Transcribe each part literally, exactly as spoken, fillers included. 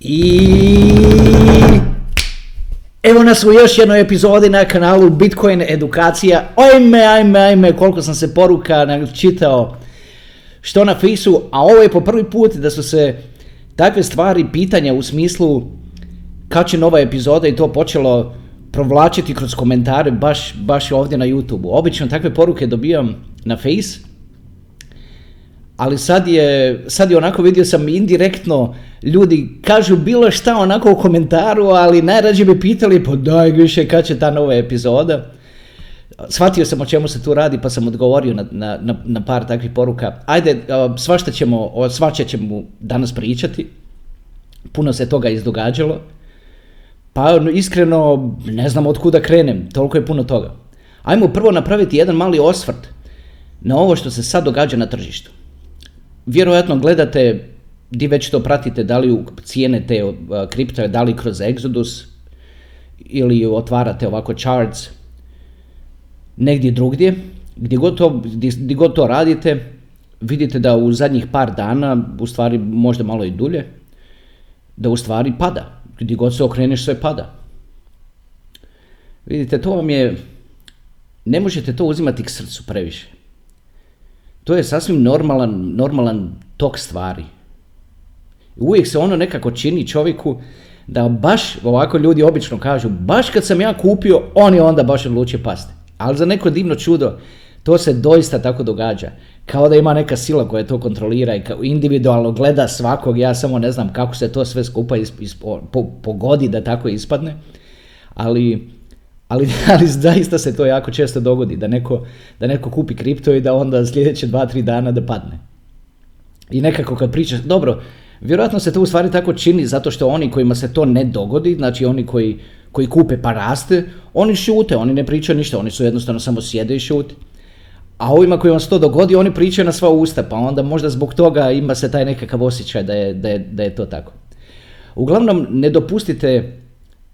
I evo nas u još jednoj epizodi na kanalu Bitcoin Edukacija. Ajme, ajme, ajme, koliko sam se poruka čitao što na Fejsu, a ovo je po prvi put da su se takve stvari, pitanja u smislu kad će nova epizoda i to počelo provlačiti kroz komentare baš, baš ovdje na YouTube-u. Obično takve poruke dobijam na Fejs, ali sad je, sad je onako, vidio sam indirektno, ljudi kažu bilo šta onako u komentaru, ali najrađe bi pitali, pa daj više kad će ta nova epizoda. Shvatio sam o čemu se tu radi, pa sam odgovorio na, na, na par takvih poruka. Ajde, svašta ćemo, o svača ćemo danas pričati, puno se toga izdogađalo, pa iskreno ne znam od kuda krenem, toliko je puno toga. Ajmo prvo napraviti jedan mali osvrt na ovo što se sad događa na tržištu. Vjerojatno gledate, di već to pratite, da li cijene te kripte, da li kroz Exodus ili otvarate ovako charts negdje drugdje, gdje god to, gdje god to radite, vidite da u zadnjih par dana, u stvari možda malo i dulje, da u stvari pada, gdje god se okreneš sve pada. Vidite, to vam je, ne možete to uzimati k srcu previše. To je sasvim normalan, normalan tok stvari. Uvijek se ono nekako čini čovjeku da baš, ovako ljudi obično kažu, baš kad sam ja kupio, on je onda baš odlučio pasti. Ali za neko divno čudo, to se doista tako događa. Kao da ima neka sila koja to kontrolira i kao individualno gleda svakog, ja samo ne znam kako se to sve skupa isp, isp, po, pogodi da tako ispadne, ali... Ali, ali zaista se to jako često dogodi, da neko, da neko kupi kripto i da onda sljedeće dva tri dana da padne. I nekako kad pričaš, dobro, vjerojatno se to u stvari tako čini zato što oni kojima se to ne dogodi, znači oni koji, koji kupe pa raste, oni šute, oni ne pričaju ništa, oni su jednostavno samo sjede i šute. A ovima kojima se to dogodi, oni pričaju na sva usta, pa onda možda zbog toga ima se taj nekakav osjećaj da je, da je, da je to tako. Uglavnom, ne dopustite...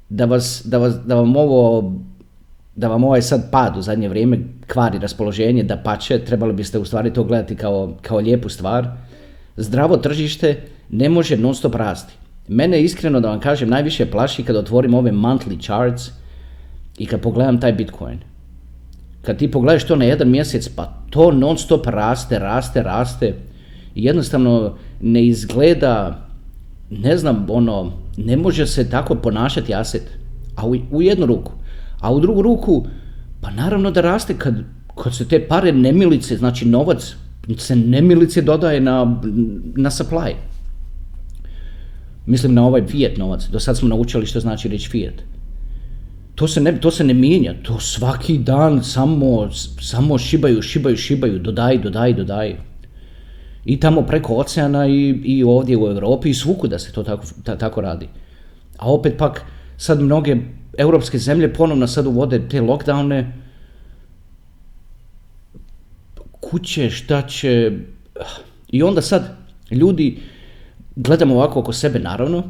Da, vas, da, vas, da, vam ovo, da vam ovaj sad pad u zadnje vrijeme kvari raspoloženje, da pače, trebali biste u stvari to gledati kao, kao lijepu stvar. Zdravo tržište ne može non stop rasti. Mene iskreno da vam kažem najviše plaši kad otvorim ove monthly charts i kad pogledam taj Bitcoin. Kad ti pogledaš to na jedan mjesec, pa to non stop raste, raste, raste i jednostavno ne izgleda, ne znam, ono... Ne može se tako ponašati aset, a u, u jednu ruku, a u drugu ruku, pa naravno da raste kad, kad se te pare nemilice, znači novac se nemilice dodaje na, na supply. Mislim na ovaj fiat novac, do sad smo naučili što znači reći fiat. To se ne, to se ne mijenja, to svaki dan samo, samo šibaju, šibaju, šibaju, dodaj, dodaj, dodaj. I tamo preko oceana i, i ovdje u Europi i svuku da se to tako, ta, tako radi. A opet pak sad mnoge europske zemlje ponovno sad uvode te lockdowne. Kuće, šta će... I onda sad ljudi, gledamo ovako oko sebe naravno,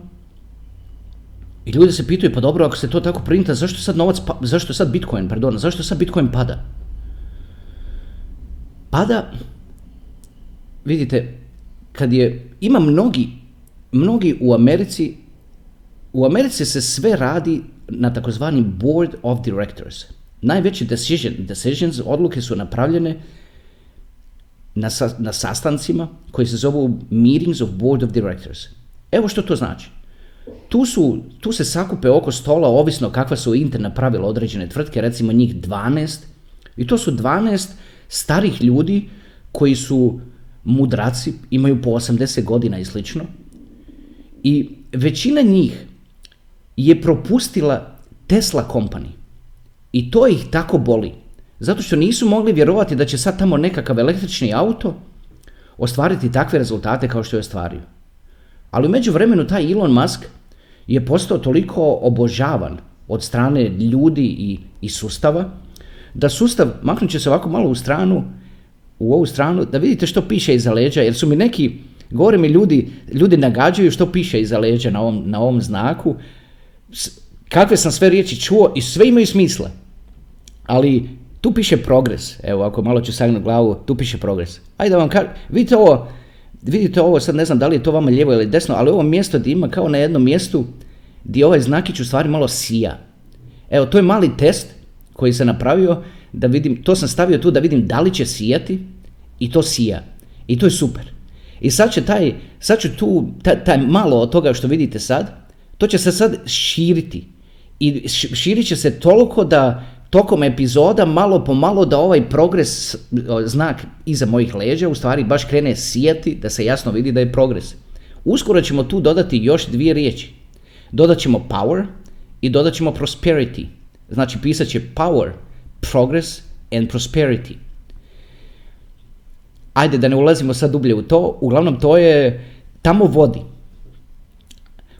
i ljudi se pitaju, pa dobro, ako se to tako printa, zašto sad novac, pa, zašto sad Bitcoin, pardon, zašto sad Bitcoin pada? Pada... Vidite, kad je, ima mnogi, mnogi u Americi, u Americi se sve radi na takozvani board of directors. Najveći decision, decisions, odluke su napravljene na, na sastancima koji se zovu meetings of board of directors. Evo što to znači. Tu, su, tu se sakupe oko stola, ovisno kakva su interna pravila određene tvrtke, recimo njih dvanaest, i to su dvanaest starih ljudi koji su mudraci, imaju po osamdeset godina i slično, i većina njih je propustila Tesla Company i to ih tako boli, zato što nisu mogli vjerovati da će sad tamo nekakav električni auto ostvariti takve rezultate kao što je ostvario. Ali u međuvremenu taj Elon Musk je postao toliko obožavan od strane ljudi i, i sustava, da sustav, maknut će se ovako malo u stranu, u ovu stranu, da vidite što piše iza leđa, jer su mi neki, govore mi ljudi, ljudi nagađaju što piše iza leđa na ovom, na ovom znaku, kakve sam sve riječi čuo i sve imaju smisla, ali tu piše progres, evo ako malo ću sagnuti glavu, tu piše progres. Ajde da vam kažem, vidite ovo, Vidite ovo, sad ne znam da li je to vama lijevo ili desno, ali ovo mjesto gdje ima kao na jednom mjestu gdje ovaj znakić u stvari malo sija. Evo, to je mali test koji sam napravio, da vidim, to sam stavio tu da vidim da li će sijati i to sija. I to je super. I sad će taj, sad ću tu, taj, taj malo od toga što vidite sad, to će se sad širiti. I širit će se toliko da tokom epizoda malo po malo da ovaj progres znak iza mojih leđa u stvari baš krene sijati, da se jasno vidi da je progres. Uskoro ćemo tu dodati još dvije riječi. Dodat ćemo power i dodat ćemo prosperity. Znači pisat će power, progress and prosperity. Ajde da ne ulazimo sad dublje u to, uglavnom to je tamo vodi.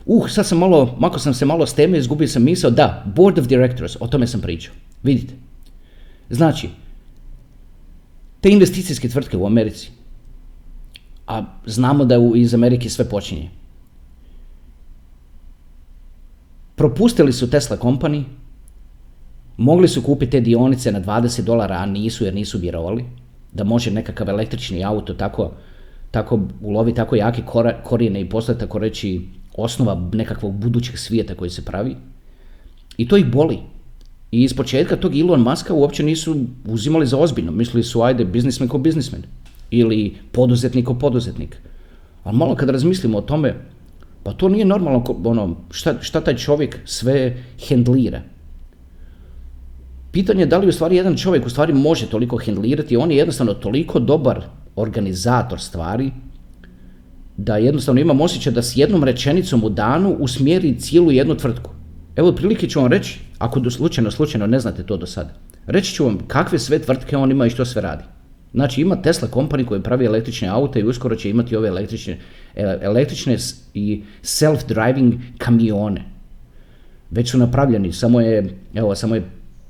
Uh, sad sam malo, mako sam se malo s teme, izgubio sam misao, da, board of directors, o tome sam pričao. Vidite, znači, te investicijske tvrtke u Americi, a znamo da iz Amerike sve počinje, propustili su Tesla Company, mogli su kupiti te dionice na dvadeset dolara, a nisu jer nisu vjerovali da može nekakav električni auto tako, tako ulovi tako jake korijene i postati tako reći osnova nekakvog budućeg svijeta koji se pravi. I to ih boli. I iz početka tog Elon Muska uopće nisu uzimali za ozbiljno. Mislili su ajde biznismen ko biznismen ili poduzetnik ko poduzetnik. Ali malo kad razmislimo o tome, pa to nije normalno ono, šta, šta taj čovjek sve hendlira. Pitanje je da li u stvari jedan čovjek u stvari može toliko hendlirati, on je jednostavno toliko dobar organizator stvari da jednostavno imam osjećaj da s jednom rečenicom u danu usmjeri cijelu jednu tvrtku. Evo otprilike ću vam reći, ako slučajno, slučajno ne znate to do sada, reći ću vam kakve sve tvrtke on ima i što sve radi. Znači ima Tesla Company koji pravi električne aute i uskoro će imati ove električne, električne i self-driving kamione. Već su napravljeni, samo je, evo, samo je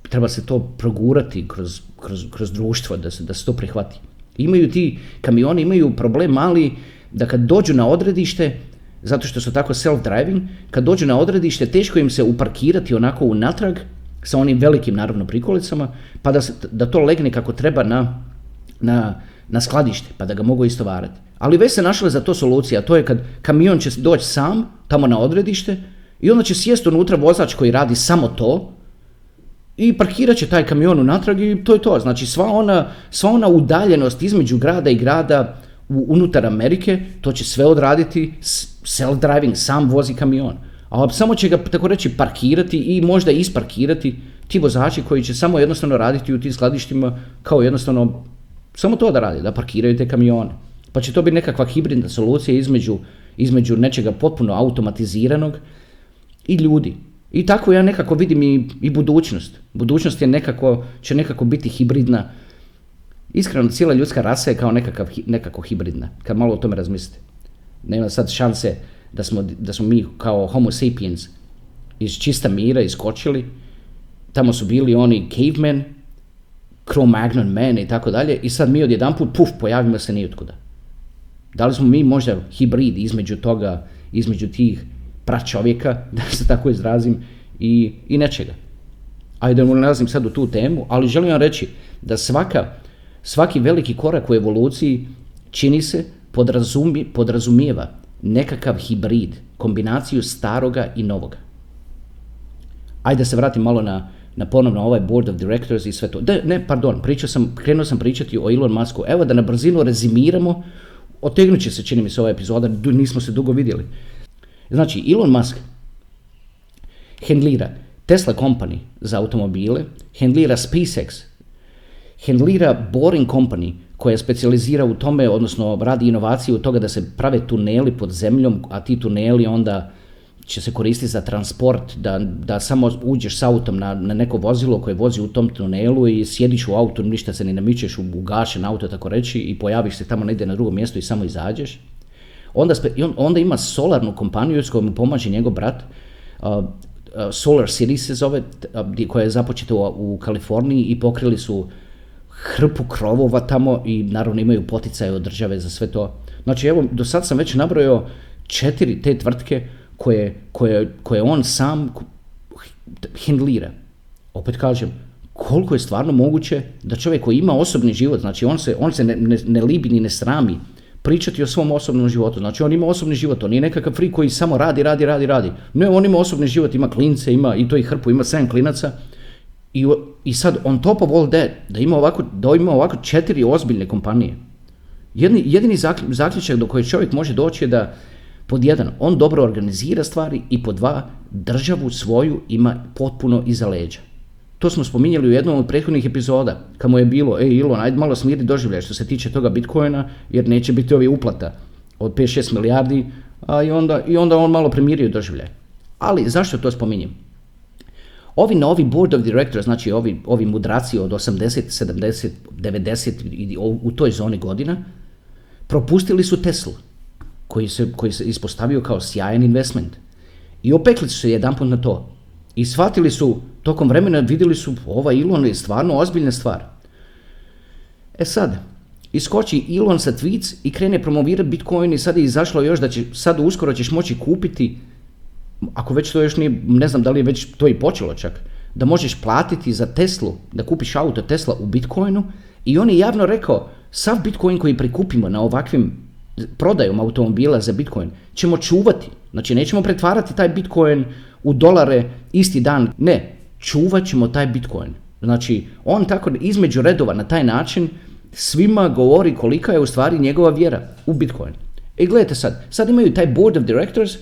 treba se to progurati kroz, kroz, kroz društvo da se, da se to prihvati. Imaju ti kamioni, imaju problem mali da kad dođu na odredište, zato što su tako self-driving, kad dođu na odredište teško im se uparkirati onako unatrag sa onim velikim naravno prikolicama, pa da, se, da to legne kako treba na, na, na skladište, pa da ga mogu istovarati. Ali već se našla za to solucija, to je kad kamion će doći sam tamo na odredište i onda će sjesti unutra vozač koji radi samo to i parkirat će taj kamion unatrag i to je to. Znači sva ona, sva ona udaljenost između grada i grada unutar Amerike, to će sve odraditi self-driving, sam vozi kamion. A samo će ga, tako reći, parkirati i možda isparkirati ti vozači koji će samo jednostavno raditi u tim skladištima kao jednostavno samo to da radi, da parkiraju te kamione. Pa će to biti nekakva hibridna solucija između, između nečega potpuno automatiziranog i ljudi. I tako ja nekako vidim i, i budućnost. Budućnost je nekako, će nekako biti hibridna. Iskreno, cijela ljudska rasa je kao nekakav, nekako hibridna, kad malo o tome razmislite. Nema sad šanse da smo, da smo mi kao homo sapiens iz čista mira iskočili, tamo su bili oni cavemen, Cro-Magnon men i tako dalje, i sad mi odjedanput puf, pojavimo se nijotkuda. Da li smo mi možda hibrid između toga, između tih pračovjeka, da se tako izrazim, i, i nečega. Ajde, ne ulazim sad u tu temu, ali želim vam reći da svaka Svaki veliki korak u evoluciji čini se podrazumi, podrazumijeva nekakav hibrid, kombinaciju staroga i novoga. Ajde da se vratim malo na, na ponovno ovaj board of directors i sve to. De, ne, pardon, pričao sam, krenuo sam pričati o Elon Musku. Evo da na brzinu rezimiramo, otegnut će se čini mi se ova epizoda, nismo se dugo vidjeli. Znači, Elon Musk hendlira Tesla Company za automobile, hendlira SpaceX, hendlira Boring Company koja specijalizira u tome, odnosno radi inovacije u toga da se prave tuneli pod zemljom, a ti tuneli onda će se koristiti za transport, da, da samo uđeš s autom na, na neko vozilo koje vozi u tom tunelu i sjediš u autu, ništa se ne namičeš, ugašen auto tako reći i pojaviš se tamo negdje na drugom mjestu i samo izađeš. Onda, spe, onda ima solarnu kompaniju s kojom pomaže njegov brat, uh, Solar City se zove, koja je započeta u, u Kaliforniji i pokrili su hrpu krovova tamo i naravno imaju poticaje od države za sve to. Znači evo, do sad sam već nabrojao četiri te tvrtke koje, koje, koje on sam hendlira. Opet kažem, koliko je stvarno moguće da čovjek koji ima osobni život, znači on se, on se ne, ne, ne libi ni ne srami pričati o svom osobnom životu. Znači, on ima osobni život, on nije nekakav free koji samo radi, radi, radi, radi. Ne, on ima osobni život, ima klince, ima i to i hrpu, ima sedam klinaca. I, i sad, on top of all that, da ima ovako, da ima ovako četiri ozbiljne kompanije. Jedni, jedini zaključak do koje čovjek može doći je da, pod jedan, on dobro organizira stvari i pod dva, državu svoju ima potpuno iza leđa. To smo spominjali u jednom od prethodnih epizoda, kad mu je bilo, ej Elon, ajde malo smiri doživljaj što se tiče toga Bitcoina, jer neće biti ovih uplata od pet šest milijardi, a i onda, i onda on malo primirio doživljaj. Ali zašto to spominjem? Ovi novi board of directors, znači ovi, ovi mudraci od osamdeset, sedamdeset, devedeset u toj zoni godina, propustili su Teslu, koji se, koji se ispostavio kao sjajan investment. I opekli su se jedan put na to. I shvatili su, tokom vremena vidjeli su, ova Elon je stvarno ozbiljna stvar. E sad, iskoči Elon sa tweets i krene promovirati Bitcoin i sad je izašlo još da će, sad uskoro ćeš moći kupiti, ako već to još nije, ne znam da li je već to i počelo čak, da možeš platiti za Teslu, da kupiš auto Tesla u Bitcoinu, i on je javno rekao, sav Bitcoin koji prikupimo na ovakvim prodajom automobila za Bitcoin ćemo čuvati, znači nećemo pretvarati taj Bitcoin u dolare isti dan, ne, čuvat ćemo taj Bitcoin. Znači, on tako između redova na taj način svima govori kolika je u stvari njegova vjera u Bitcoin. I gledajte sad, sad imaju taj board of directors,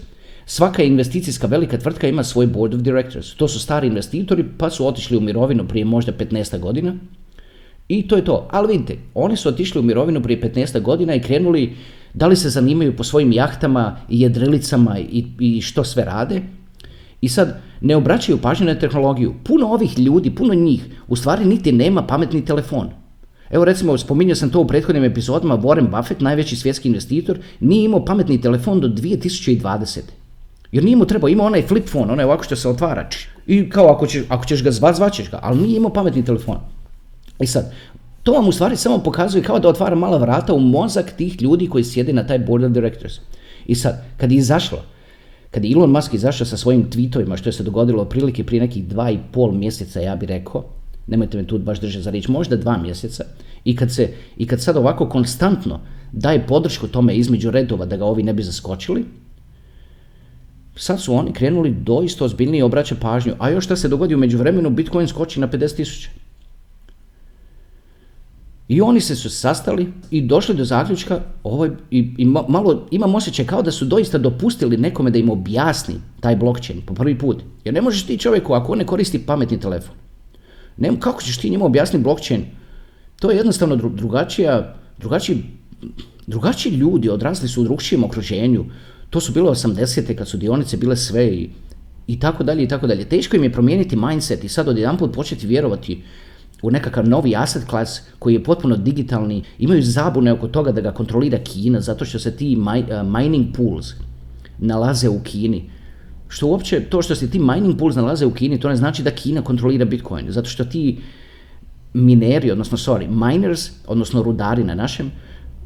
svaka investicijska velika tvrtka ima svoj board of directors, to su stari investitori pa su otišli u mirovinu prije možda petnaest godina i to je to. Ali vidite, oni su otišli u mirovinu prije petnaest godina i krenuli da li se zanimaju po svojim jahtama i jedrilicama i, i što sve rade. I sad, ne obraćaju pažnju na tehnologiju. Puno ovih ljudi, puno njih, u stvari niti nema pametni telefon. Evo recimo, spominjao sam to u prethodnim epizodima, Warren Buffett, najveći svjetski investitor, nije imao pametni telefon do dvije tisuće dvadesete. Jer nije mu trebao, imao onaj flip phone, onaj ovako što se otvara. I kao ako ćeš, ako ćeš ga zvat, zvaćeš ga, ali nije imao pametni telefon. I sad, to vam u stvari samo pokazuje kao da otvara mala vrata u mozak tih ljudi koji sjede na taj board of directors. I sad, kad je izašlo, kad je Elon Musk izašao sa svojim tweetovima, što je se dogodilo otprilike prije nekih dva i pol mjeseca, ja bih rekao, nemojte me tu baš držati za riječ, možda dva mjeseca, i kad, se, i kad sad ovako konstantno daje podršku tome između redova da ga ovi ne bi zaskočili, sad su oni krenuli doista ozbiljnije obraća pažnju, a još šta se dogodi u međuvremenu, Bitcoin skoči na pedeset tisuća. I oni se su sastali i došli do zaključka, ovaj, i, i malo, imam osjećaj kao da su doista dopustili nekome da im objasni taj blockchain po prvi put. Jer ne možeš ti čovjeku ako on ne koristi pametni telefon. Ne, kako ćeš ti njemu objasniti blockchain? To je jednostavno dru, drugačija, drugačiji, drugačiji ljudi, odrasli su u drugčijem okruženju. To su bile osamdesete kad su dionice bile sve i, i tako dalje i tako dalje. Teško im je promijeniti mindset i sad odjedanput početi vjerovati u nekakav novi asset class koji je potpuno digitalni, imaju zabune oko toga da ga kontrolira Kina, zato što se ti my, uh, mining pools nalaze u Kini. Što uopće, to što se ti mining pools nalaze u Kini, to ne znači da Kina kontrolira Bitcoin, zato što ti mineri, odnosno sorry, miners, odnosno rudari na našem,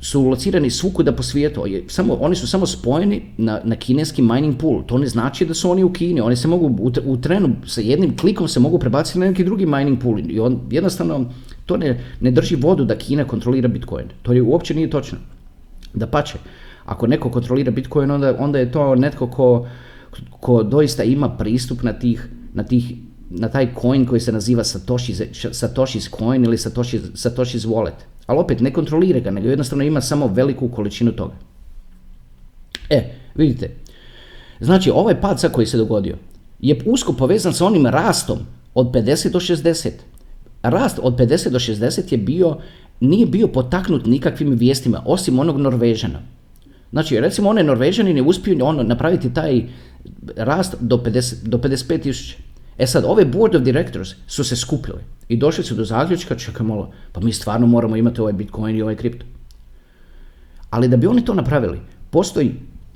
su locirani svukuda po svijetu. Samo, oni su samo spojeni na, na kineski mining pool, to ne znači da su oni u Kini, oni se mogu u trenu sa jednim klikom se mogu prebaciti na neki drugi mining pool i on, jednostavno to ne, ne drži vodu da Kina kontrolira Bitcoin, to je uopće nije točno. Dapače, ako neko kontrolira Bitcoin, onda, onda je to netko ko, ko doista ima pristup na, tih, na, tih, na taj coin koji se naziva Satoshi's, Satoshi's coin ili Satoshi, Satoshi's wallet. Ali opet, ne kontrolira ga, nego jednostavno ima samo veliku količinu toga. E, vidite, znači ovaj pad sad koji se dogodio je usko povezan sa onim rastom od pedeset do šezdeset. Rast od pedeset do šezdeset je bio, nije bio potaknut nikakvim vijestima, osim onog Norvežana. Znači, recimo, onaj Norvežanin je uspio on napraviti taj rast do, pedeset, do pedeset pet tisuća. E sad, ove board of directors su se skupili i došli su do zaključka, čekaj malo, pa mi stvarno moramo imati ovaj Bitcoin i ovaj kripto. Ali da bi oni to napravili, postoji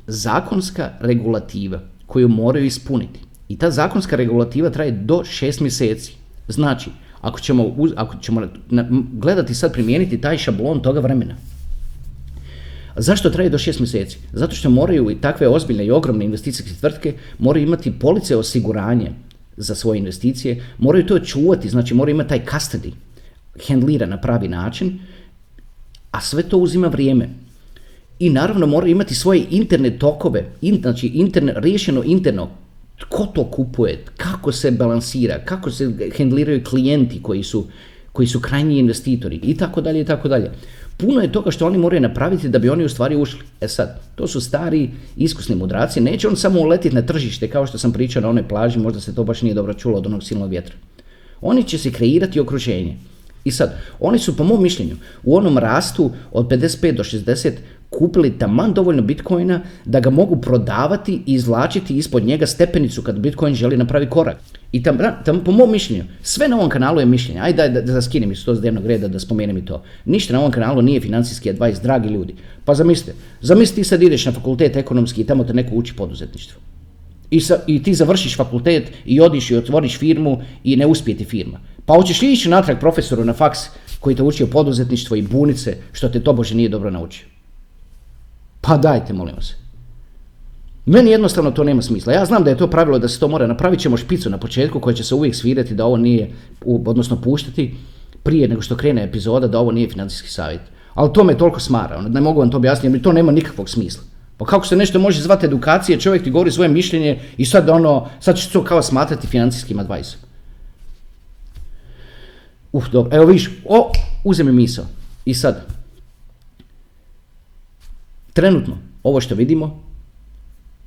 zakonska regulativa koju moraju ispuniti. I ta zakonska regulativa traje do šest mjeseci. Znači, ako ćemo, uz, ako ćemo gledati sad primijeniti taj šablon toga vremena. Zašto traje do šest mjeseci? Zato što moraju i takve ozbiljne i ogromne investicijske tvrtke moraju imati police osiguranja za svoje investicije, moraju to čuvati, znači moraju imati taj custody, handlira na pravi način, a sve to uzima vrijeme. i naravno moraju imati svoje internet tokove, in, znači internet, riješeno interno, tko to kupuje, kako se balansira, kako se handliraju klijenti koji su, koji su krajnji investitori i tako dalje i tako dalje. Puno je toga što oni moraju napraviti da bi oni u stvari ušli. E sad, to su stari iskusni mudraci, neće on samo uletiti na tržište kao što sam pričao na onoj plaži, možda se to baš nije dobro čulo od onog silnog vjetra. Oni će se kreirati okruženje. I sad, oni su po mom mišljenju u onom rastu od pedeset pet do šezdeset kupili taman dovoljno bitcoina da ga mogu prodavati i izvlačiti ispod njega stepenicu kad bitcoin želi napravi korak. I tam, tam po mom mišljenju, sve na ovom kanalu je mišljenje. Ajde da, da, da skinem iz to s dnevnog reda, da spomenem i to. Ništa na ovom kanalu nije financijski advice, dragi ljudi. Pa zamislite, zamislite ti sad ideš na fakultet ekonomski i tamo te neko uči poduzetništvu. I, sa, i ti završiš fakultet i odiš i otvoriš firmu i ne uspije ti firma. Pa hoćeš li ići natrag profesoru na faks koji te učio poduzetništvo i bunice što te tobože nije dobro naučio? Pa dajte, molim vas. Meni jednostavno to nema smisla. Ja znam da je to pravilo da se to mora, napravit ćemo špicu na početku koja će se uvijek svirati da ovo nije, odnosno puštati prije nego što krene epizoda da ovo nije financijski savjet. Ali to me toliko smara, ne mogu vam to objasniti jer to nema nikakvog smisla. Pa kako se nešto može zvati edukacija, čovjek ti govori svoje mišljenje i sad ono, sad ćeš to kao smatrati financijskim advajsom. Uf, dobro, evo vidiš, o, uzemi misao. I sad, trenutno, ovo što vidimo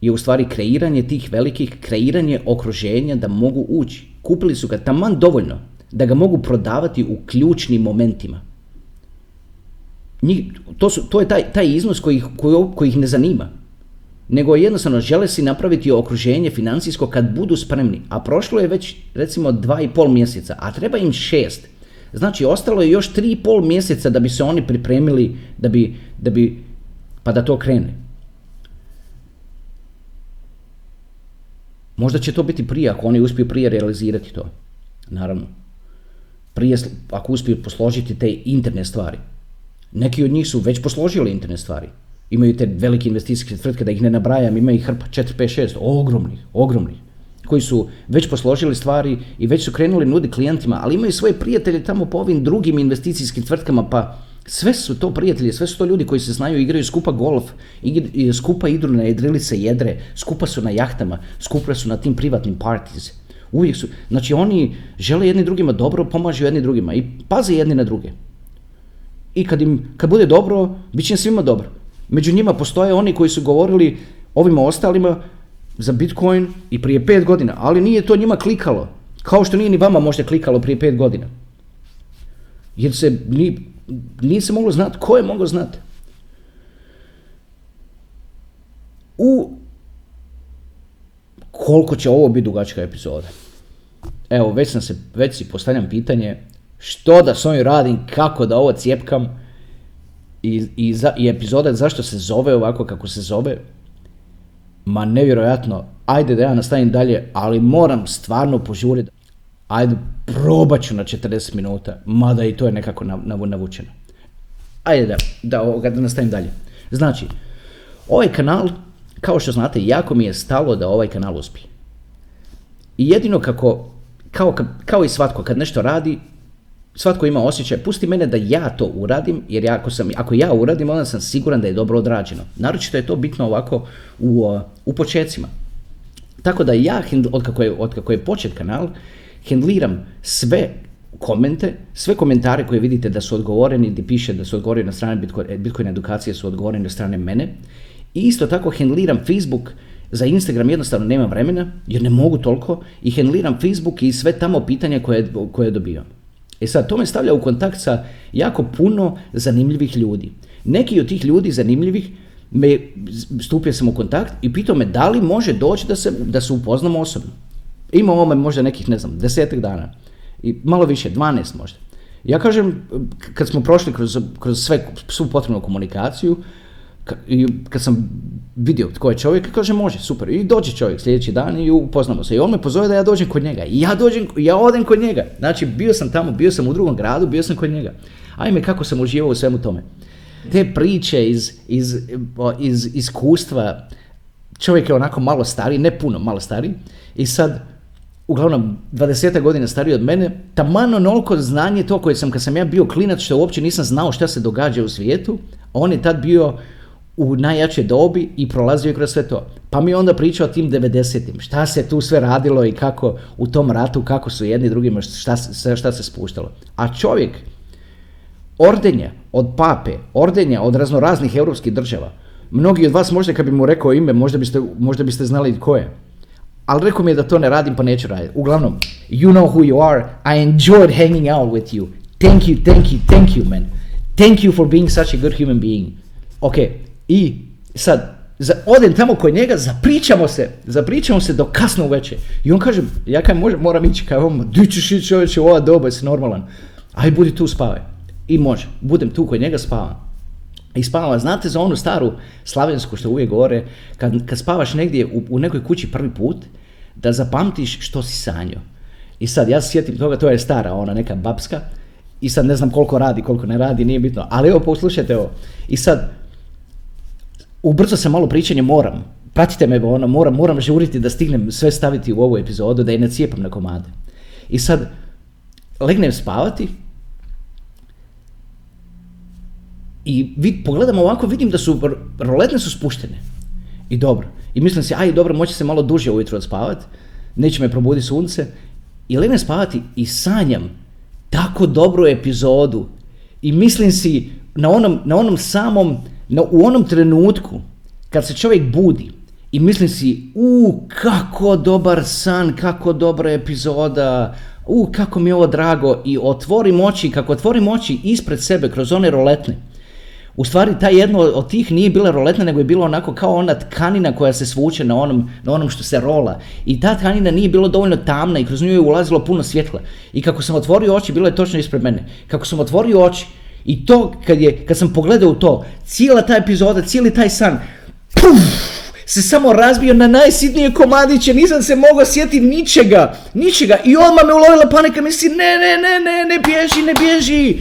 je u stvari kreiranje tih velikih, kreiranje okruženja da mogu ući. Kupili su ga taman dovoljno da ga mogu prodavati u ključnim momentima. Njih, to, su, to je taj, taj iznos koji ih, koji, koji ih ne zanima, nego jednostavno žele si napraviti okruženje financijsko kad budu spremni, a prošlo je već recimo dva i pol mjeseca, a treba im šest. Znači ostalo je još tri i pol mjeseca da bi se oni pripremili da bi, da bi, pa da to krene. Možda će to biti prije ako oni uspiju prije realizirati to, naravno. Prije ako uspiju posložiti te interne stvari. Neki od njih su već posložili interne stvari. Imaju te velike investicijske tvrtke, da ih ne nabrajam, ima ih hrpa četiri, pet, šest, ogromnih, ogromnih, koji su već posložili stvari i već su krenuli nudi klijentima, ali imaju svoje prijatelje tamo po ovim drugim investicijskim tvrtkama, pa sve su to prijatelji, sve su to ljudi koji se znaju, igraju skupa golf, igri, skupa idu na jedrilice jedre, skupa su na jahtama, skupa su na tim privatnim parties. Uvijek su, znači oni žele jedni drugima dobro, pomažu jedni drugima i paze jedni na druge. I kad, im, kad bude dobro, bit će svima dobro. Među njima postoje oni koji su govorili ovima ostalima za Bitcoin i prije pet godina, ali nije to njima klikalo, kao što nije ni vama možda klikalo prije pet godina. Jer se nije, nije se moglo znati, ko je mogao znati? U koliko će ovo biti dugačka epizoda? Evo, već sam se, već si postavljam pitanje, što da s ovim radim, kako da ovo cijepkam i, i, za, i epizoda zašto se zove ovako kako se zove, ma nevjerojatno, ajde da ja nastavim dalje, ali moram stvarno požuriti, ajde probat ću na četrdeset minuta, mada i to je nekako navučeno. Ajde da, da, ovoga, da nastavim dalje. Znači, ovaj kanal, kao što znate, jako mi je stalo da ovaj kanal uspije. I jedino kako, kao, kao i svatko, kad nešto radi, svatko ima osjećaj, pusti mene da ja to uradim, jer ako, sam, ako ja uradim, onda sam siguran da je dobro odrađeno. Naročito je to bitno ovako u, u početcima. Tako da ja, otkako je, otkako je počet kanal, handliram sve komente, sve komentare koje vidite da su odgovoreni, gdje piše da su odgovoreni na strane Bitcoin, Bitcoin edukacije su odgovoreni na strane mene. I isto tako handliram Facebook, za Instagram jednostavno nemam vremena, jer ne mogu toliko, i handliram Facebook i sve tamo pitanja koje, koje dobivam. E sad, to me stavlja u kontakt sa jako puno zanimljivih ljudi. Neki od tih ljudi zanimljivih me stupio sam u kontakt i pitao me da li može doći da se, da se upoznamo osobno. Ima ovome možda nekih, ne znam, desetak dana. I malo više, dvanaest možda. Ja kažem, kad smo prošli kroz, kroz sve, svu potrebnu komunikaciju, ka, i kad sam vidio tko je čovjek, kaže može, super. I dođe čovjek sljedeći dan i upoznamo se. I on me pozove da ja dođem kod njega. I ja dođem, ja odem kod njega. Znači, bio sam tamo, bio sam u drugom gradu, bio sam kod njega. Ajme, kako sam uživao u svemu tome. Te priče iz, iz, iz, iz iskustva, čovjek je onako malo stariji, ne puno, malo stariji. I sad, uglavnom, dvadeset godina stariji od mene, taman onoliko znanje to koje sam kad sam ja bio klinac, što uopće nisam znao šta se događa u svijetu, a on je tad bio u najjače dobi i prolazio kroz sve to. Pa mi onda pričao o tim devedesetim. Šta se tu sve radilo i kako u tom ratu, kako su jedni drugima, šta, šta se spuštalo. A čovjek, ordenje od pape, ordenje od raznoraznih europskih država, mnogi od vas možda kad bi mu rekao ime, možda biste, možda biste znali ko je. Ali rekao mi je da to ne radim, pa neću raditi. Uglavnom, you know who you are, I enjoyed hanging out with you. Thank you, thank you, thank you, man. Thank you for being such a good human being. Ok, i sad, za, odem tamo kod njega, zapričamo se, zapričamo se do kasno uveče. I on kaže, ja kaj možem, moram ići, kaj vam, di ćeš ići čovječe, ova doba, jesi normalan. Aj, budi tu, spavaj. I može, budem tu kod njega, spavam. I spava, znate za onu staru slavensku što uvijek govore, kad, kad spavaš negdje u, u nekoj kući prvi put, da zapamtiš što si sanjao. I sad, ja se sjetim toga, to je stara, ona neka babska, i sad ne znam koliko radi, koliko ne radi, nije bitno, ali evo, poslušajte ovo. I sad, ubrzo sam malo pričanje, moram, pratite me, ono, moram, moram žuriti da stignem sve staviti u ovu epizodu, da je ne cijepam na komade. I sad, legnem spavati, i vid, pogledam ovako, vidim da su roletne su spuštene. I dobro. I mislim si, aj dobro, moći se malo duže ujutro odspavati, neće me probudi sunce. I legnem spavati i sanjam tako dobru epizodu. I mislim si na onom, na onom samom, na, u onom trenutku kad se čovjek budi i mislim si, u kako dobar san, kako dobra epizoda, u kako mi je ovo drago. I otvorim oči, kako otvorim oči ispred sebe kroz one roletne, u stvari ta jedna od tih nije bila roletna, nego je bilo onako kao ona tkanina koja se svuče na onom, na onom što se rola. I ta tkanina nije bilo dovoljno tamna i kroz nju je ulazilo puno svjetla. I kako sam otvorio oči, bilo je točno ispred mene. Kako sam otvorio oči i to kad, je, kad sam pogledao u to, cijela ta epizoda, cijeli taj san, puf, se samo razbio na najsitnije komadiće, nisam se mogao sjetiti ničega, ničega. I odmah me ulovila panika, misli ne, ne, ne, ne, ne bježi, ne bježi.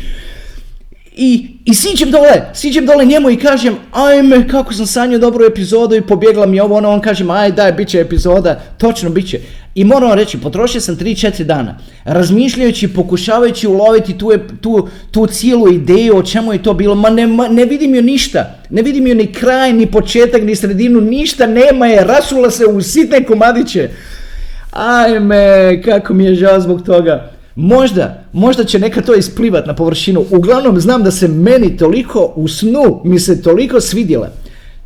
I, i siđem dole, siđem dole njemu i kažem, ajme kako sam sanjao dobru epizodu i pobjegla mi ovo, ono, on kažem, aj daj, bit će epizoda, točno bit će. I moram vam reći, potrošio sam tri do četiri dana, razmišljajući, pokušavajući uloviti tu, tu, tu cijelu ideju o čemu je to bilo, ma ne, ma, ne vidim joj ništa, ne vidim joj ni kraj, ni početak, ni sredinu, ništa nema je, rasula se u sitne komadiće. Ajme, kako mi je žao zbog toga. Možda, možda će neka to isplivat na površinu, uglavnom znam da se meni toliko u snu, mi se toliko svidjela.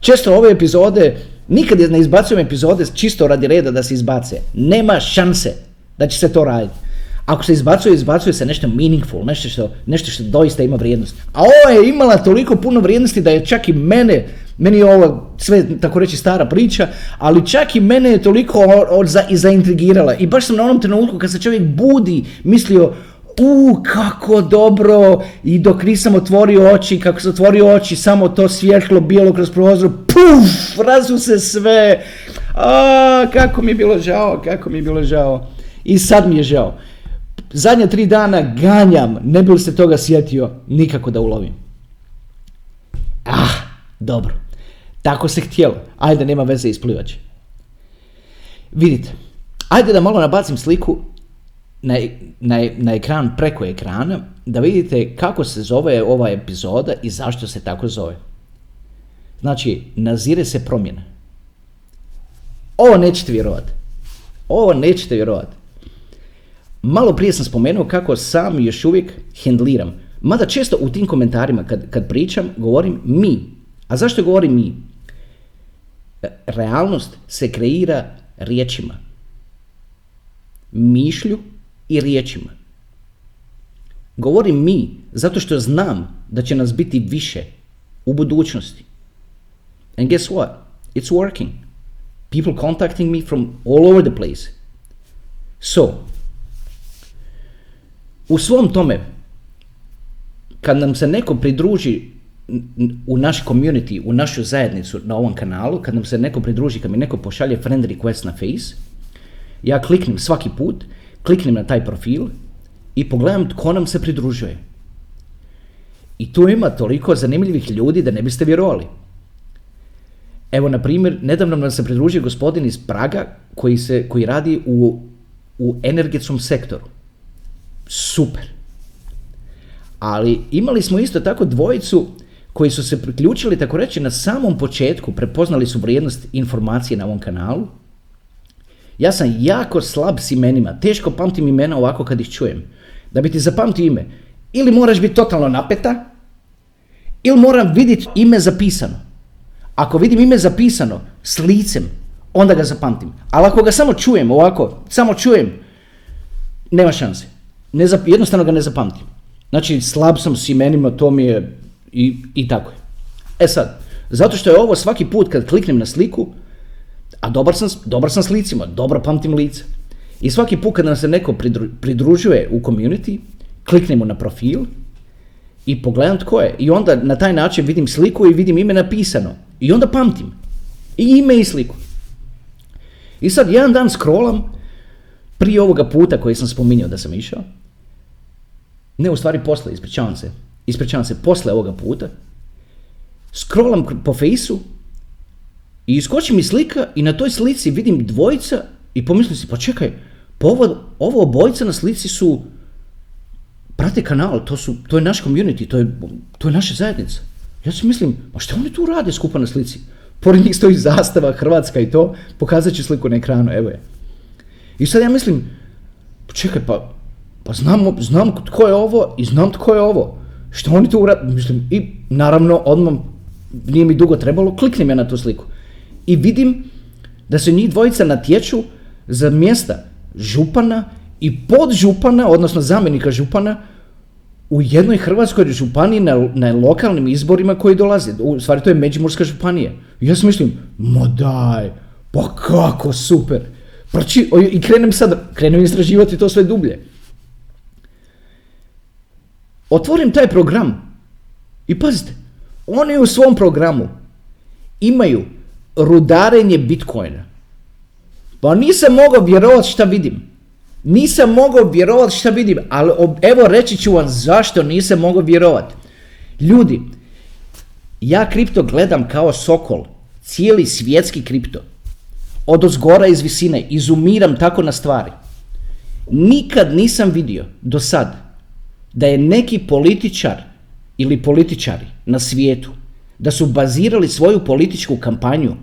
Često ove epizode, nikad ne izbacujem epizode čisto radi reda da se izbace, nema šanse da će se to raditi. Ako se izbacuje, izbacuje se nešto meaningful, nešto što, nešto što doista ima vrijednost. A ovo je imala toliko puno vrijednosti da je čak i mene, meni je ovo sve tako reći stara priča, ali čak i mene je toliko o, o, za, i zaintrigirala. I baš sam na onom trenutku kad se čovjek budi mislio, u kako dobro, i dok nisam otvorio oči, kako sam otvorio oči, samo to svjetlo bijelo kroz prozor, puf, razu se sve, a kako mi je bilo žao, kako mi je bilo žao. I sad mi je žao. Zadnja tri dana ganjam, ne bi li se toga sjetio, nikako da ulovim. Ah, dobro, tako se htjelo, ajde nema veze isplivaće. Vidite, ajde da malo nabacim sliku na, na, na ekran preko ekrana, da vidite kako se zove ova epizoda i zašto se tako zove. Znači, nazire se promjena. Ovo nećete vjerovati, ovo nećete vjerovati. Malo prije sam spomenuo kako sam još uvijek hendliram. Mada često u tim komentarima kad, kad pričam govorim mi. A zašto govorim mi? Realnost se kreira riječima. Mišlju i riječima. Govorim mi zato što znam da će nas biti više u budućnosti. And guess what? It's working. People contacting me from all over the place. So, u svom tome, kad nam se neko pridruži u naš community, u našu zajednicu na ovom kanalu, kad nam se neko pridruži, kad mi neko pošalje friend request na Face, ja kliknem svaki put, kliknem na taj profil i pogledam tko nam se pridružuje. I tu ima toliko zanimljivih ljudi da ne biste vjerovali. Evo, na primjer, nedavno nam se pridružio gospodin iz Praga koji, se, koji radi u, u energetskom sektoru. Super. Ali imali smo isto tako dvojicu koji su se priključili, tako reći, na samom početku, prepoznali su vrijednost informacije na ovom kanalu. Ja sam jako slab s imenima, teško pamtim imena ovako kad ih čujem. Da bi ti zapamtio ime, ili moraš biti totalno napeta, ili moram vidjeti ime zapisano. Ako vidim ime zapisano s licem, onda ga zapamtim. Ali ako ga samo čujem ovako, samo čujem, nema šanse. Ne zap, jednostavno ga ne zapamtim. Znači, slab sam s imenima, to mi je i, i tako je. E sad, zato što je ovo svaki put kad kliknem na sliku, a dobar sam, dobar sam s licima, dobro pamtim lice. I svaki put kad nam se neko pridru, pridružuje u community, kliknemo na profil i pogledam tko je. I onda na taj način vidim sliku i vidim ime napisano. I onda pamtim. I ime i sliku. I sad jedan dan scrollam, prije ovoga puta koji sam spominjao da sam išao, ne u stvari posle, ispričavam se, ispričavam se, posle ovoga puta, scrollam po fejsu i iskoči mi slika i na toj slici vidim dvojica i pomislim si, pa čekaj, pa ovo, ovo obojica na slici su, prate kanal, to, su, to je naš community, to je, to je naša zajednica. Ja si mislim, a šta oni tu rade skupa na slici? Pored njih stoji zastava Hrvatska i to, pokazat ću sliku na ekranu, evo je. I sad ja mislim, pa čekaj, pa, pa znam, znam tko je ovo i znam tko je ovo. Što oni tu urade? Mislim, i naravno odmah nije mi dugo trebalo, kliknem ja na tu sliku. I vidim da se njih dvojica natječu za mjesta župana i podžupana, odnosno zamjenika župana, u jednoj hrvatskoj županiji na, na lokalnim izborima koji dolaze. U stvari to je Međimurska županija. I ja sam mislim, ma daj, pa kako super. Proči, i krenem sad, krenem istraživati to sve dublje. Otvorim taj program i pazite, oni u svom programu imaju rudarenje Bitcoina. Pa nisam mogao vjerovati šta vidim. Nisam mogao vjerovati šta vidim, ali evo reći ću vam zašto nisam mogao vjerovati. Ljudi, ja kripto gledam kao sokol, cijeli svjetski kripto. Odozgora iz visine, izumiram tako na stvari. Nikad nisam vidio do sad da je neki političar ili političari na svijetu da su bazirali svoju političku kampanju,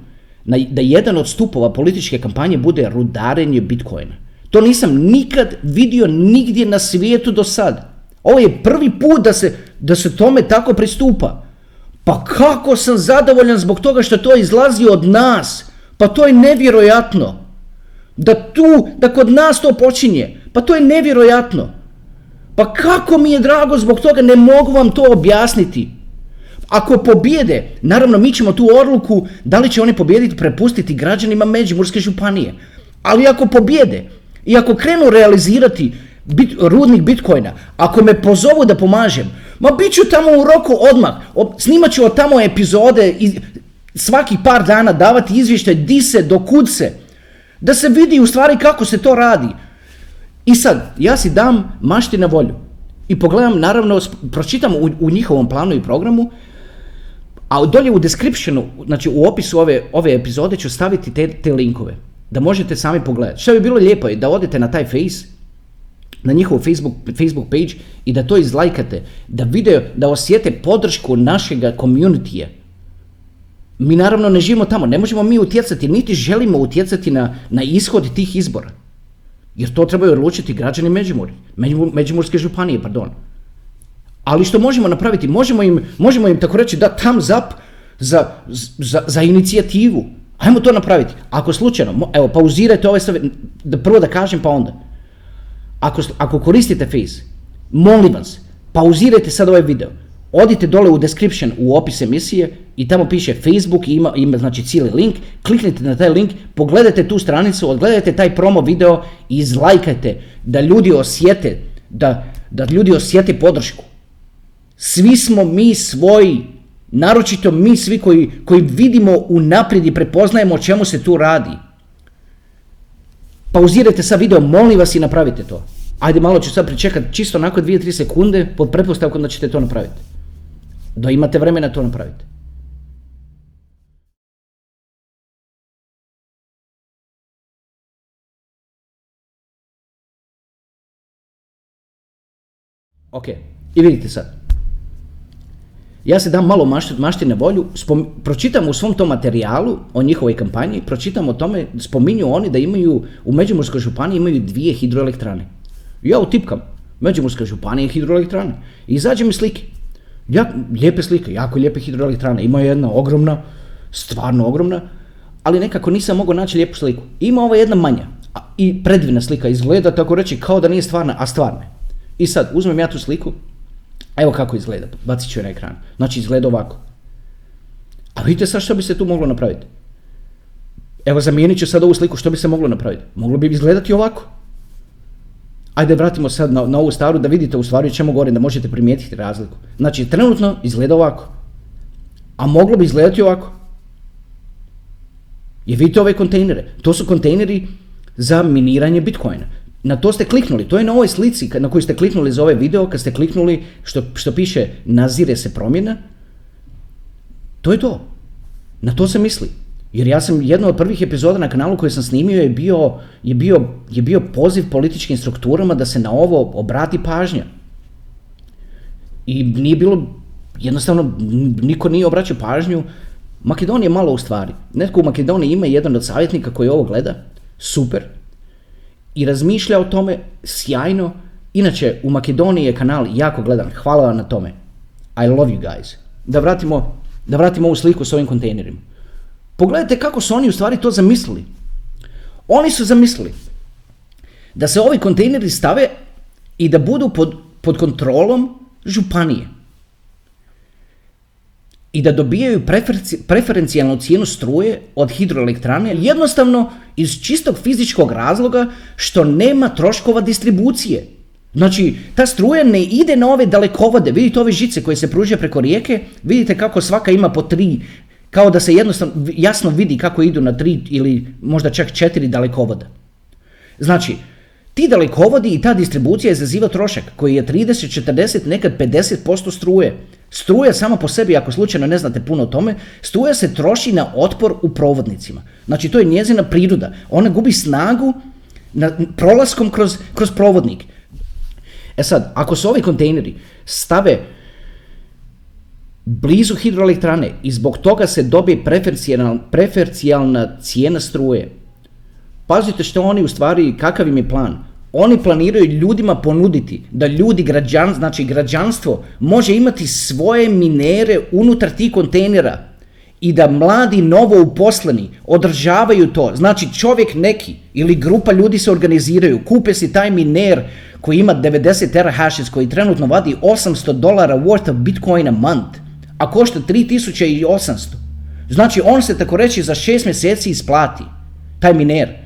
na, da jedan od stupova političke kampanje bude rudarenje Bitcoina. To nisam nikad vidio nigdje na svijetu do sad. Ovo je prvi put da se, da se tome tako pristupa. Pa kako sam zadovoljan zbog toga što to izlazi od nas. Pa to je nevjerojatno. Da tu, da kod nas to počinje. Pa to je nevjerojatno. Pa kako mi je drago zbog toga, ne mogu vam to objasniti. Ako pobjede, naravno mi ćemo tu odluku da li će oni pobjediti prepustiti građanima Međimurske županije. Ali ako pobjede i ako krenu realizirati bit, rudnik Bitcoina, ako me pozovu da pomažem, ma bit ću tamo u roku odmah, snimat ću od tamo epizode, iz, svaki par dana davati izvještaj di se, dokud se, da se vidi u stvari kako se to radi. I sad, ja si dam mašti na volju i pogledam, naravno, pročitam u, u njihovom planu i programu, a dolje u descriptionu, znači u opisu ove, ove epizode ću staviti te, te linkove, da možete sami pogledati. Što bi bilo lijepo je da odete na taj face, na njihov Facebook, Facebook page i da to izlajkate, da video, da osjete podršku našega community-a. Mi naravno ne živimo tamo, ne možemo mi utjecati, niti želimo utjecati na, na ishod tih izbora. Jer to trebaju odlučiti građani Međimurje, Međimurske županije, pardon. Ali što možemo napraviti, možemo im, možemo im tako reći da thumbs up za, za, za inicijativu. Hajmo to napraviti. Ako slučajno, evo, pauzirajte ove sve, da prvo da kažem pa onda. Ako, ako koristite Face, molim vas, pauzirajte sad ovaj video. Odite dole u description, u opis emisije i tamo piše Facebook i ima, ima znači cijeli link. Kliknite na taj link, pogledajte tu stranicu, odgledajte taj promo video i izlajkajte da ljudi osjete, da, da ljudi osjete podršku. Svi smo mi svoji. Naročito mi svi koji, koji vidimo unaprijed i prepoznajemo o čemu se tu radi. Pauzirajte sad video, molim vas i napravite to. Ajde, malo ću sad pričekati, čisto onako dvije tri sekunde, pod pretpostavkom da ćete to napraviti. Da imate vremena to napraviti. Ok, i vidite sad. Ja se dam malo mašti, mašti na volju, spom, pročitam u svom tom materijalu o njihovoj kampanji, pročitam o tome, spominju oni da imaju, u Međimurskoj županiji imaju dvije hidroelektrane. Ja utipkam, Međimurska županija hidroelektrane. I izađe mi slike. Ja, lijepe slike, jako lijepe hidroelektrane. Ima jedna ogromna, stvarno ogromna, ali nekako nisam mogao naći lijepu sliku. Ima ova jedna manja a, i predivna slika, izgleda tako reći kao da nije stvarna, a stvarna je. I sad, uzmem ja tu sliku, evo kako izgleda, bacit ću je na ekran. Znači izgleda ovako. A vidite sad što bi se tu moglo napraviti. Evo zamijenit ću sad ovu sliku, što bi se moglo napraviti. Moglo bi izgledati ovako. Ajde vratimo sad na, na ovu staru da vidite u stvari o čemu govorim, da možete primijetiti razliku. Znači trenutno izgleda ovako. A moglo bi izgledati ovako. Jer vidite ove kontejnere, to su kontejneri za miniranje Bitcoina. Na to ste kliknuli, to je na ovoj slici na koju ste kliknuli za ovaj video, kad ste kliknuli što, što piše nazire se promjena, to je to. Na to se misli. Jer ja sam, jedna od prvih epizoda na kanalu koju sam snimio je bio, je bio, je bio poziv političkim strukturama da se na ovo obrati pažnja. I nije bilo, jednostavno niko nije obraćao pažnju. Makedonija je malo u stvari. Netko u Makedoniji ima jedan od savjetnika koji ovo gleda, super, i razmišlja o tome, sjajno. Inače, u Makedoniji je kanal jako gledan, hvala vam na tome. I love you guys. Da vratimo, da vratimo ovu sliku s ovim kontejnerima. Pogledajte kako su oni u stvari to zamislili. Oni su zamislili da se ovi kontejneri stave i da budu pod, pod kontrolom županije. I da dobijaju preferencijalnu cijenu struje od hidroelektrane jednostavno iz čistog fizičkog razloga što nema troškova distribucije. Znači, ta struja ne ide na ove dalekovode, vidite ove žice koje se pruže preko rijeke, vidite kako svaka ima po tri, kao da se jednostavno jasno vidi kako idu na tri ili možda čak četiri dalekovoda. Znači, ti dalekovodi i ta distribucija izaziva trošak koji je trideset, četrdeset, nekad pedeset posto struje. Struja sama po sebi, ako slučajno ne znate puno o tome, struja se troši na otpor u provodnicima. Znači to je njezina priroda. Ona gubi snagu na, prolaskom kroz, kroz provodnik. E sad, ako se ovi kontejneri stave blizu hidroelektrane i zbog toga se dobije preferencijalna, preferencijalna cijena struje, pazite što oni u stvari, kakav im je plan. Oni planiraju ljudima ponuditi da ljudi, građan, znači građanstvo, može imati svoje minere unutar tih kontejnera i da mladi novo uposleni održavaju to. Znači čovjek neki ili grupa ljudi se organiziraju, kupe si taj miner koji ima devedeset terahašes, koji trenutno vadi osamsto dolara worth of Bitcoin a month, a košta tri tisuće osamsto. Znači on se tako reći za šest mjeseci isplati, taj miner.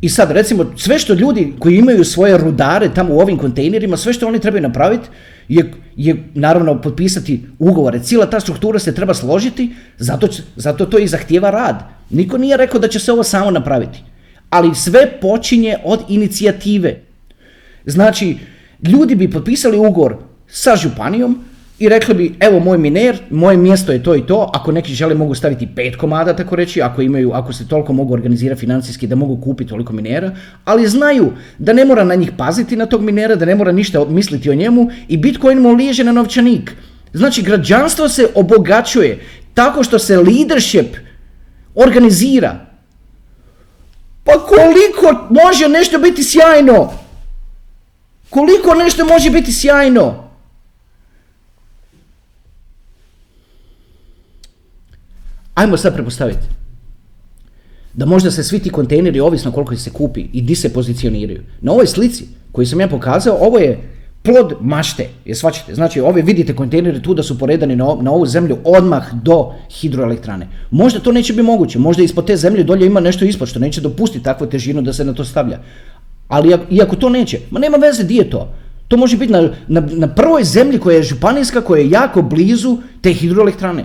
I sad, recimo, sve što ljudi koji imaju svoje rudare tamo u ovim kontejnerima, sve što oni trebaju napraviti je, je naravno potpisati ugovore. Cijela ta struktura se treba složiti, zato, zato to i zahtijeva rad. Niko nije rekao da će se ovo samo napraviti. Ali sve počinje od inicijative. Znači, ljudi bi potpisali ugovor sa županijom i rekli bi, evo moj miner, moje mjesto je to i to, ako neki žele mogu staviti pet komada, tako reći, ako imaju, ako se toliko mogu organizirati financijski da mogu kupiti toliko minera, ali znaju da ne mora na njih paziti na tog minera, da ne mora ništa misliti o njemu i Bitcoin mu liježe na novčanik. Znači građanstvo se obogaćuje tako što se leadership organizira. Pa koliko može nešto biti sjajno? Koliko nešto može biti sjajno? Ajmo sad prepostaviti da možda se svi ti kontejneri, ovisno koliko se kupi i di se pozicioniraju. Na ovoj slici koju sam ja pokazao, ovo je plod mašte, je svačite. Znači, ove vidite kontejneri tu da su poredani na, na ovu zemlju odmah do hidroelektrane. Možda to neće biti moguće, možda ispod te zemlje dolje ima nešto ispod što neće dopustiti takvu težinu da se na to stavlja. Ali iako to neće, ma nema veze di je to. To može biti na, na, na prvoj zemlji koja je županijska, koja je jako blizu te hidroelektrane.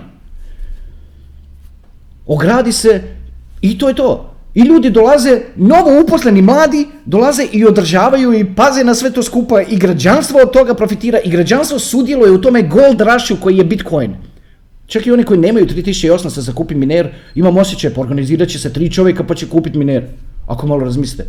Ogradi se i to je to. I ljudi dolaze, novo uposleni mladi, dolaze i održavaju i paze na sve to skupa i građanstvo od toga profitira i građanstvo sudjeluje u tome gold rushu koji je Bitcoin. Čak i oni koji nemaju tri tisuće osamsto za kupi miner, imam osjećaj, pa organizirat će se tri čovjeka pa će kupiti miner. Ako malo razmislite.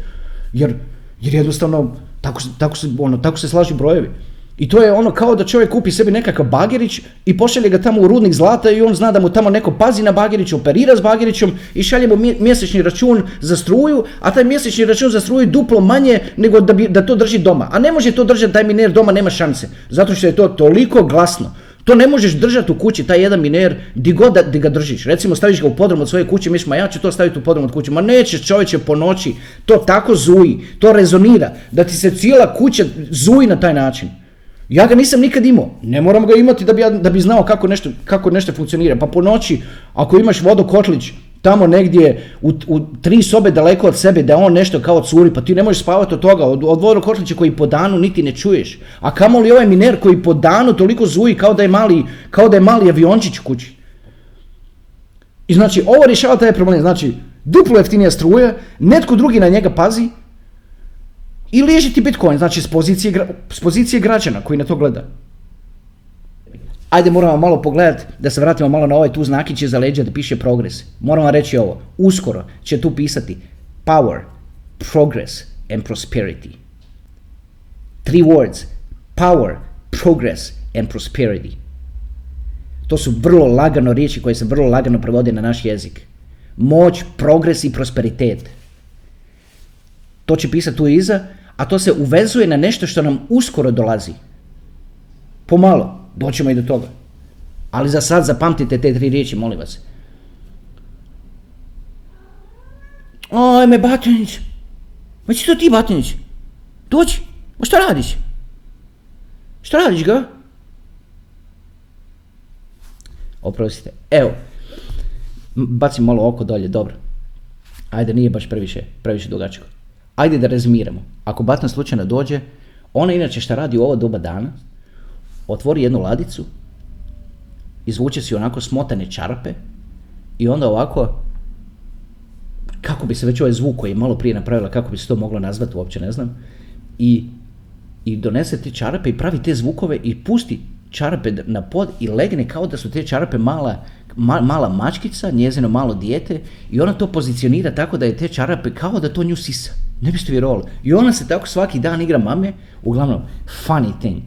Jer, jer jednostavno, tako, tako, se, ono, tako se slažu brojevi. I to je ono kao da čovjek kupi sebi nekakav bagerić i pošalje ga tamo u rudnik zlata i on zna da mu tamo neko pazi na bagerić, operira s bagerićom i šalje mu mjesečni račun za struju, a taj mjesečni račun za struju je duplo manje nego da, bi, da to drži doma. A ne može to držati taj miner doma, nema šanse, zato što je to toliko glasno. To ne možeš držati u kući, taj jedan miner, di god da, di ga držiš. Recimo staviš ga u podrum od svoje kuće, misliš, ma ja ću to staviti u podrum od kuće. Ma nećeš, čovječe, po noći. To tako zuji, to rezonira, da ti se cijela kuća zuji na taj način. Ja ga nisam nikad imao, ne moram ga imati da bi, ja, da bi znao kako nešto, kako nešto funkcionira. Pa po noći, ako imaš vodokotlić tamo negdje u, u tri sobe daleko od sebe, da on nešto kao curi, pa ti ne možeš spavati od toga, od, od vodokotlića koji po danu niti ne čuješ. A kamoli ovaj miner koji po danu toliko zuji kao da je mali, kao da je mali aviončić kući. I znači, ovo rješava taj problem, znači, duplo jeftinija struja, netko drugi na njega pazi, i liježi ti Bitcoin, znači s pozicije, s pozicije građana koji na to gleda. Ajde, moramo malo pogledati, da se vratimo malo na ovaj tu znakić iza leđa da piše progress. Moram vam reći ovo, uskoro će tu pisati power, progress and prosperity. Three words, power, progress and prosperity. To su vrlo lagano riječi koje se vrlo lagano prevode na naš jezik. Moć, progres i prosperitet. To će pisati tu iza, a to se uvezuje na nešto što nam uskoro dolazi. Pomalo, doćemo i do toga. Ali za sad zapamtite te tri riječi, molim vas. Ajme, Batinić. Ma će to ti, Batinić? Doći? Ma šta radiš? Šta radiš ga? Oprostite, evo. Bacim malo oko dolje, dobro. Ajde, nije baš previše, previše dugačko. Ajde da rezimiramo. Ako Batna slučajno dođe, ona inače šta radi u ovo doba dana, otvori jednu ladicu, izvuče si onako smotane čarape i onda ovako, kako bi se već ovaj zvuk koji je malo prije napravila, kako bi se to moglo nazvati, uopće ne znam, i, i donese te čarape i pravi te zvukove i pusti čarape na pod i legne kao da su te čarape mala, ma, mala mačkica, njezino malo dijete, i ona to pozicionira tako da je te čarape kao da to nju sisa. Ne biste vjerovali. I ona se tako svaki dan igra mame, uglavnom, funny thing.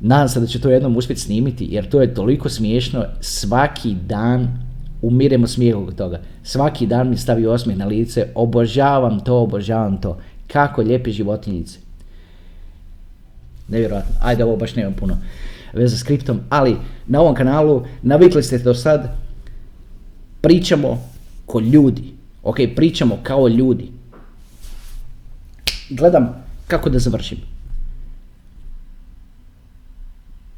Nadam se da će to jednom uspjeti snimiti, jer to je toliko smiješno, svaki dan umiremo smijeh od toga. Svaki dan mi stavi osmijeh na lice, obožavam to, obožavam to. Kako lijepe životinjice. Nevjerojatno, ajde, ovo baš nemam puno veze s kriptom, ali na ovom kanalu, navikli ste do sad, pričamo ko ljudi, ok, pričamo kao ljudi. Gledam kako da završim.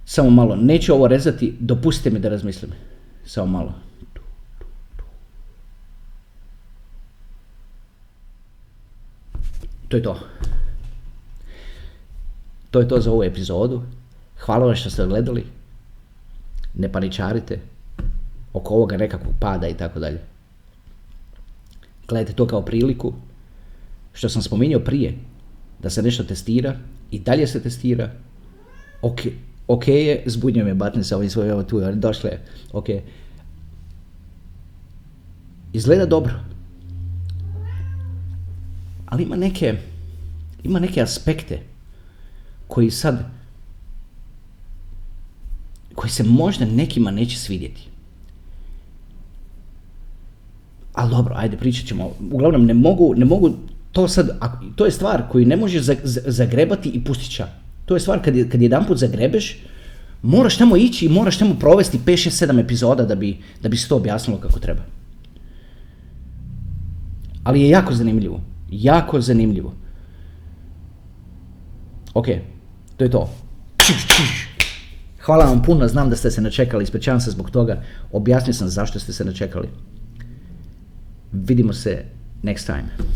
Samo malo, neću ovo rezati, dopustite mi da razmislim. Samo malo. To je to. To je to za ovu epizodu. Hvala vam što ste gledali. Ne paničarite oko ovoga nekakvog pada i tako dalje. Gledajte to kao priliku. Što sam spominjao prije, da se nešto testira i dalje se testira. Ok, ok je, zbunio me Batne sa ovim svojim, evo tu, došle je, ok. Izgleda dobro. Ali ima neke, ima neke aspekte koji sad, koji se možda nekima neće svidjeti. Ali dobro, ajde, pričat ćemo. Uglavnom, ne mogu, ne mogu to sad, to je stvar koju ne možeš zagrebati i pustit ča. To je stvar kad, je, kad jedan put zagrebeš, moraš tamo ići i moraš tamo provesti pet, šest, sedam epizoda da bi, da bi se to objasnilo kako treba. Ali je jako zanimljivo. Jako zanimljivo. Ok, to je to. Hvala vam puno, znam da ste se načekali, ispričavam se zbog toga. Objasnio sam zašto ste se načekali. Vidimo se next time.